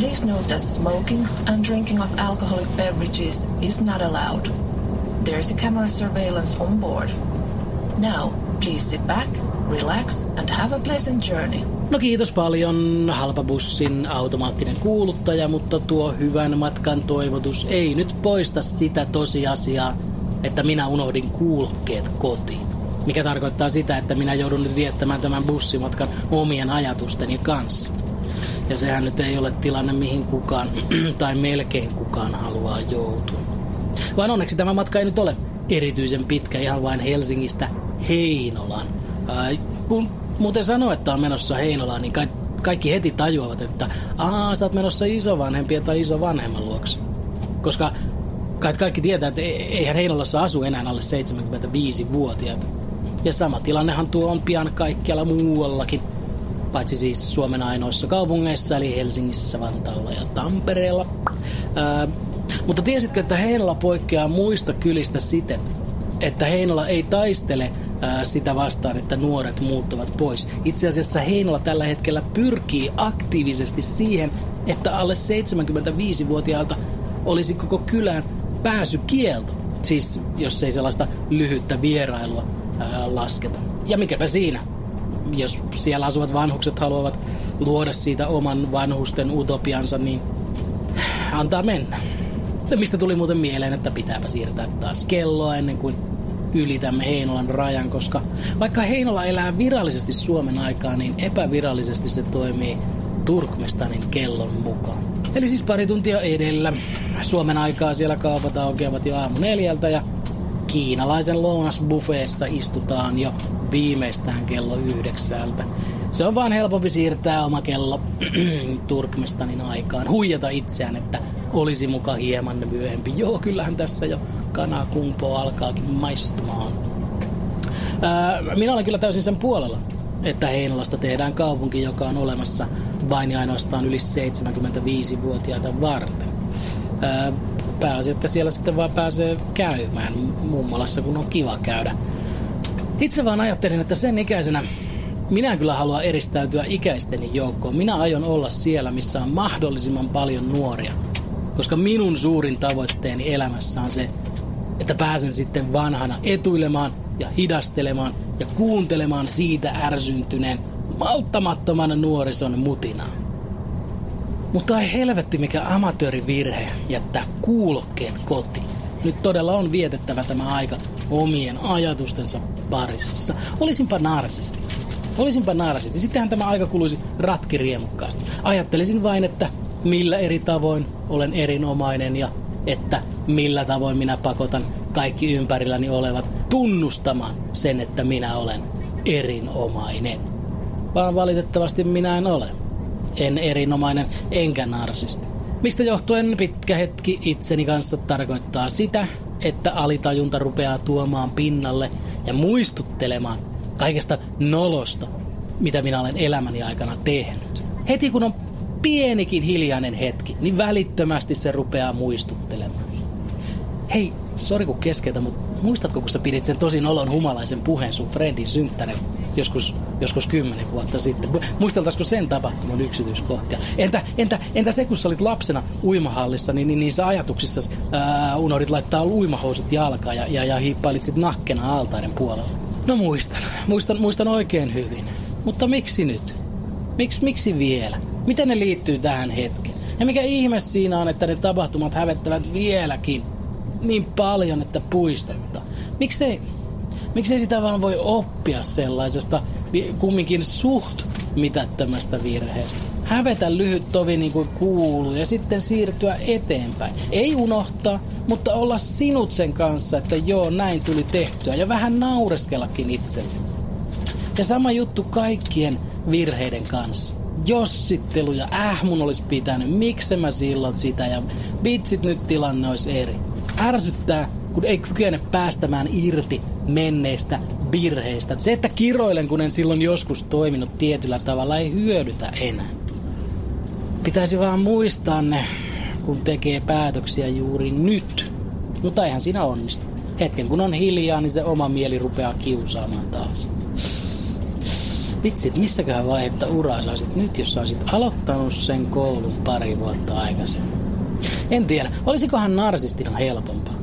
Please note that smoking and drinking of alcoholic beverages is not allowed. There is a camera surveillance on board. Now, please sit back, relax and have a pleasant journey. No kiitos paljon, halpabussin automaattinen kuuluttaja, mutta tuo hyvän matkan toivotus ei nyt poista sitä tosiasiaa, että minä unohdin kuulokkeet kotiin. Mikä tarkoittaa sitä, että minä joudun nyt viettämään tämän bussimatkan omien ajatusteni kanssa. Ja sehän nyt ei ole tilanne, mihin kukaan tai melkein kukaan haluaa joutua. Vaan onneksi tämä matka ei nyt ole erityisen pitkä, ihan vain Helsingistä Heinolaan. Kun muuten sanoo, että on menossa Heinolaan, niin kaikki heti tajuavat, että sä oot menossa isovanhempien tai isovanhemman luokse. Koska kaikki tietää, että eihän Heinolassa asu enää alle 75-vuotiaat. Ja sama tilannehan tuo on pian kaikkialla muuallakin. Paitsi siis Suomen ainoissa kaupungeissa, eli Helsingissä, Vantaalla ja Tampereella. Mutta tiesitkö, että Heinola poikkeaa muista kylistä siten, että Heinola ei taistele sitä vastaan, että nuoret muuttavat pois. Itse asiassa Heinola tällä hetkellä pyrkii aktiivisesti siihen, että alle 75-vuotiaalta olisi koko kylään pääsykielto. Siis jos ei sellaista lyhyttä vierailua lasketa. Ja mikäpä siinä? Jos siellä asuvat vanhukset haluavat luoda siitä oman vanhusten utopiansa, niin antaa mennä. Mistä tuli muuten mieleen, että pitääpä siirtää taas kelloa ennen kuin ylitämme Heinolan rajan, koska vaikka Heinola elää virallisesti Suomen aikaa, niin epävirallisesti se toimii Turkmestanin kellon mukaan. Eli siis pari tuntia edellä. Suomen aikaa siellä kaupat aukeavat jo aamu 4 ja kiinalaisen lounasbuffeessa istutaan jo viimeistään kello 9. Se on vaan helpompi siirtää oma kello Turkmestanin aikaan. Huijata itseään, että olisi muka hieman myöhempi. Joo, kyllähän tässä jo kanakumpo alkaakin maistumaan. Minä olen kyllä täysin sen puolella, että Heinolasta tehdään kaupunki, joka on olemassa vain ja ainoastaan yli 75-vuotiaita varten. Pääasia, että siellä sitten vaan pääsee käymään mummolassa, kun on kiva käydä. Itse vaan ajattelin, että sen ikäisenä minä kyllä haluan eristäytyä ikäisteni joukkoon. Minä aion olla siellä, missä on mahdollisimman paljon nuoria. Koska minun suurin tavoitteeni elämässä on se, että pääsen sitten vanhana etuilemaan ja hidastelemaan ja kuuntelemaan siitä ärsyntyneen, malttamattoman nuorison mutinaa. Mutta ei helvetti, mikä amatöörivirhe jättää kuulokkeet kotiin. Nyt todella on vietettävä tämä aika omien ajatustensa parissa. Olisinpa narsisti. Sittenhän tämä aika kuluisi ratkiriemukkaasti. Ajattelisin vain, että millä eri tavoin olen erinomainen ja että millä tavoin minä pakotan kaikki ympärilläni olevat tunnustamaan sen, että minä olen erinomainen. Vaan valitettavasti minä en ole. En erinomainen enkä narsisti. Mistä johtuen pitkä hetki itseni kanssa tarkoittaa sitä, että alitajunta rupeaa tuomaan pinnalle ja muistuttelemaan kaikesta nolosta, mitä minä olen elämäni aikana tehnyt. Heti kun on pienikin hiljainen hetki, niin välittömästi se rupeaa muistuttelemaan. Hei, sori kun keskeytän, mutta muistatko, kun sä pidit sen tosi nolon humalaisen puheen sun friendin synttären joskus 10 vuotta sitten? Muisteltaisiko sen tapahtuman yksityiskohtia? Entä se, kun sä olit lapsena uimahallissa, niin niissä ajatuksissa unohdit laittaa uimahousut jalkaan ja hiippailit sit nakkena altaiden puolella? No muistan oikein hyvin. Mutta miksi nyt? Miksi vielä? Miten ne liittyy tähän hetkeen? Ja mikä ihme siinä on, että ne tapahtumat hävettävät vieläkin niin paljon, että puistetta. Miksei sitä vaan voi oppia sellaisesta kumminkin suht mitättömästä virheestä? Hävetä lyhyt tovi niin kuin kuuluu ja sitten siirtyä eteenpäin. Ei unohtaa, mutta olla sinut sen kanssa, että joo, näin tuli tehtyä ja vähän naureskellakin itselle. Ja sama juttu kaikkien virheiden kanssa. Jossittelu ja mun olisi pitänyt, miksi mä silloin sitä ja vitsit nyt tilanne olisi eri. ärsyttää, kun ei kykene päästämään irti menneistä virheistä. Se, että kiroilen, kun en silloin joskus toiminut tietyllä tavalla, ei hyödytä enää. Pitäisi vaan muistaa ne, kun tekee päätöksiä juuri nyt. Mutta eihän siinä onnistu. Hetken kun on hiljaa, niin se oma mieli rupeaa kiusaamaan taas. Vitsit, missäköhän vaihetta uraa saisit nyt, jos saisit aloittanut sen koulun pari vuotta aikaisemmin? En tiedä, olisikohan narsistina helpompaa,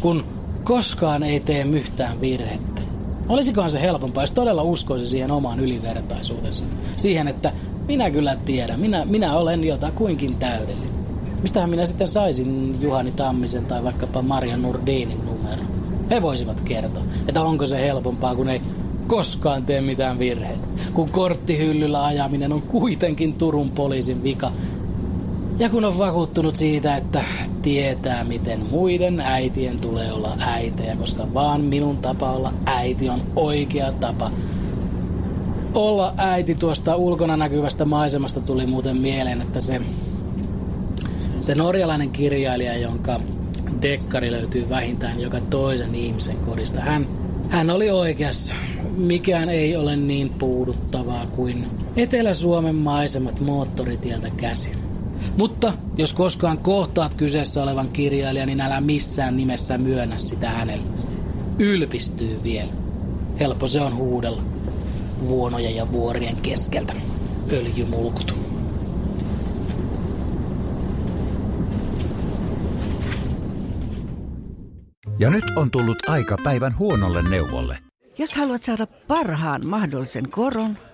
kun koskaan ei tee yhtään virhettä. Olisikohan se helpompaa, jos todella uskoisi siihen omaan ylivertaisuutensa. Siihen, että minä kyllä tiedän, minä olen jotakuinkin täydellinen. Mistähän minä sitten saisin Juhani Tammisen tai vaikkapa Maria Nurdinin numero? He voisivat kertoa, että onko se helpompaa, kun ei koskaan tee mitään virheitä. Kun korttihyllyllä ajaminen on kuitenkin Turun poliisin vika. Ja kun on vakuuttunut siitä, että tietää miten muiden äitien tulee olla äitejä, koska vaan minun tapa olla äiti on oikea tapa. Olla äiti tuosta ulkona näkyvästä maisemasta tuli muuten mieleen, että se norjalainen kirjailija, jonka dekkari löytyy vähintään joka toisen ihmisen kodista. Hän oli oikeassa. Mikään ei ole niin puuduttavaa kuin Etelä-Suomen maisemat moottoritieltä käsin. Mutta jos koskaan kohtaat kyseessä olevan kirjailijan, niin älä missään nimessä myönnä sitä hänelle. Ylpistyy vielä. Helppo se on huudella vuonoja ja vuorien keskeltä. Öljymulkut. Ja nyt on tullut aika päivän huonolle neuvolle. Jos haluat saada parhaan mahdollisen koron,